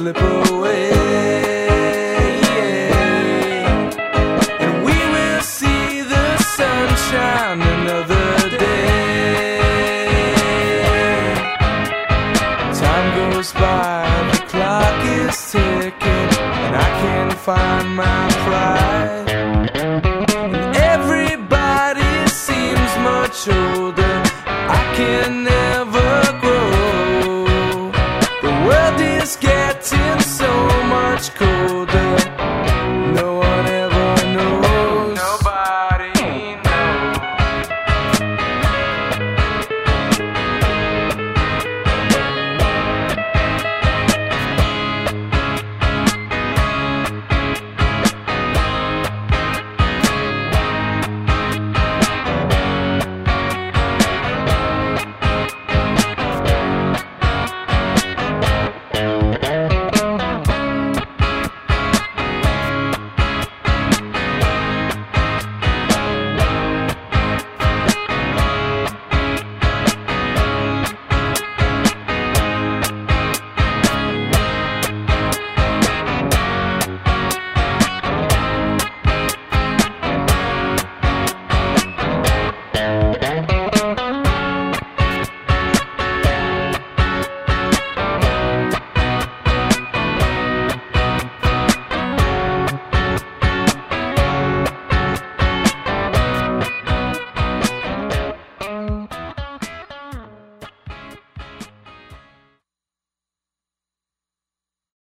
slip away, and we will see the sunshine another day. Time goes by, the clock is ticking, and I can't find my pride. And everybody seems much older. I can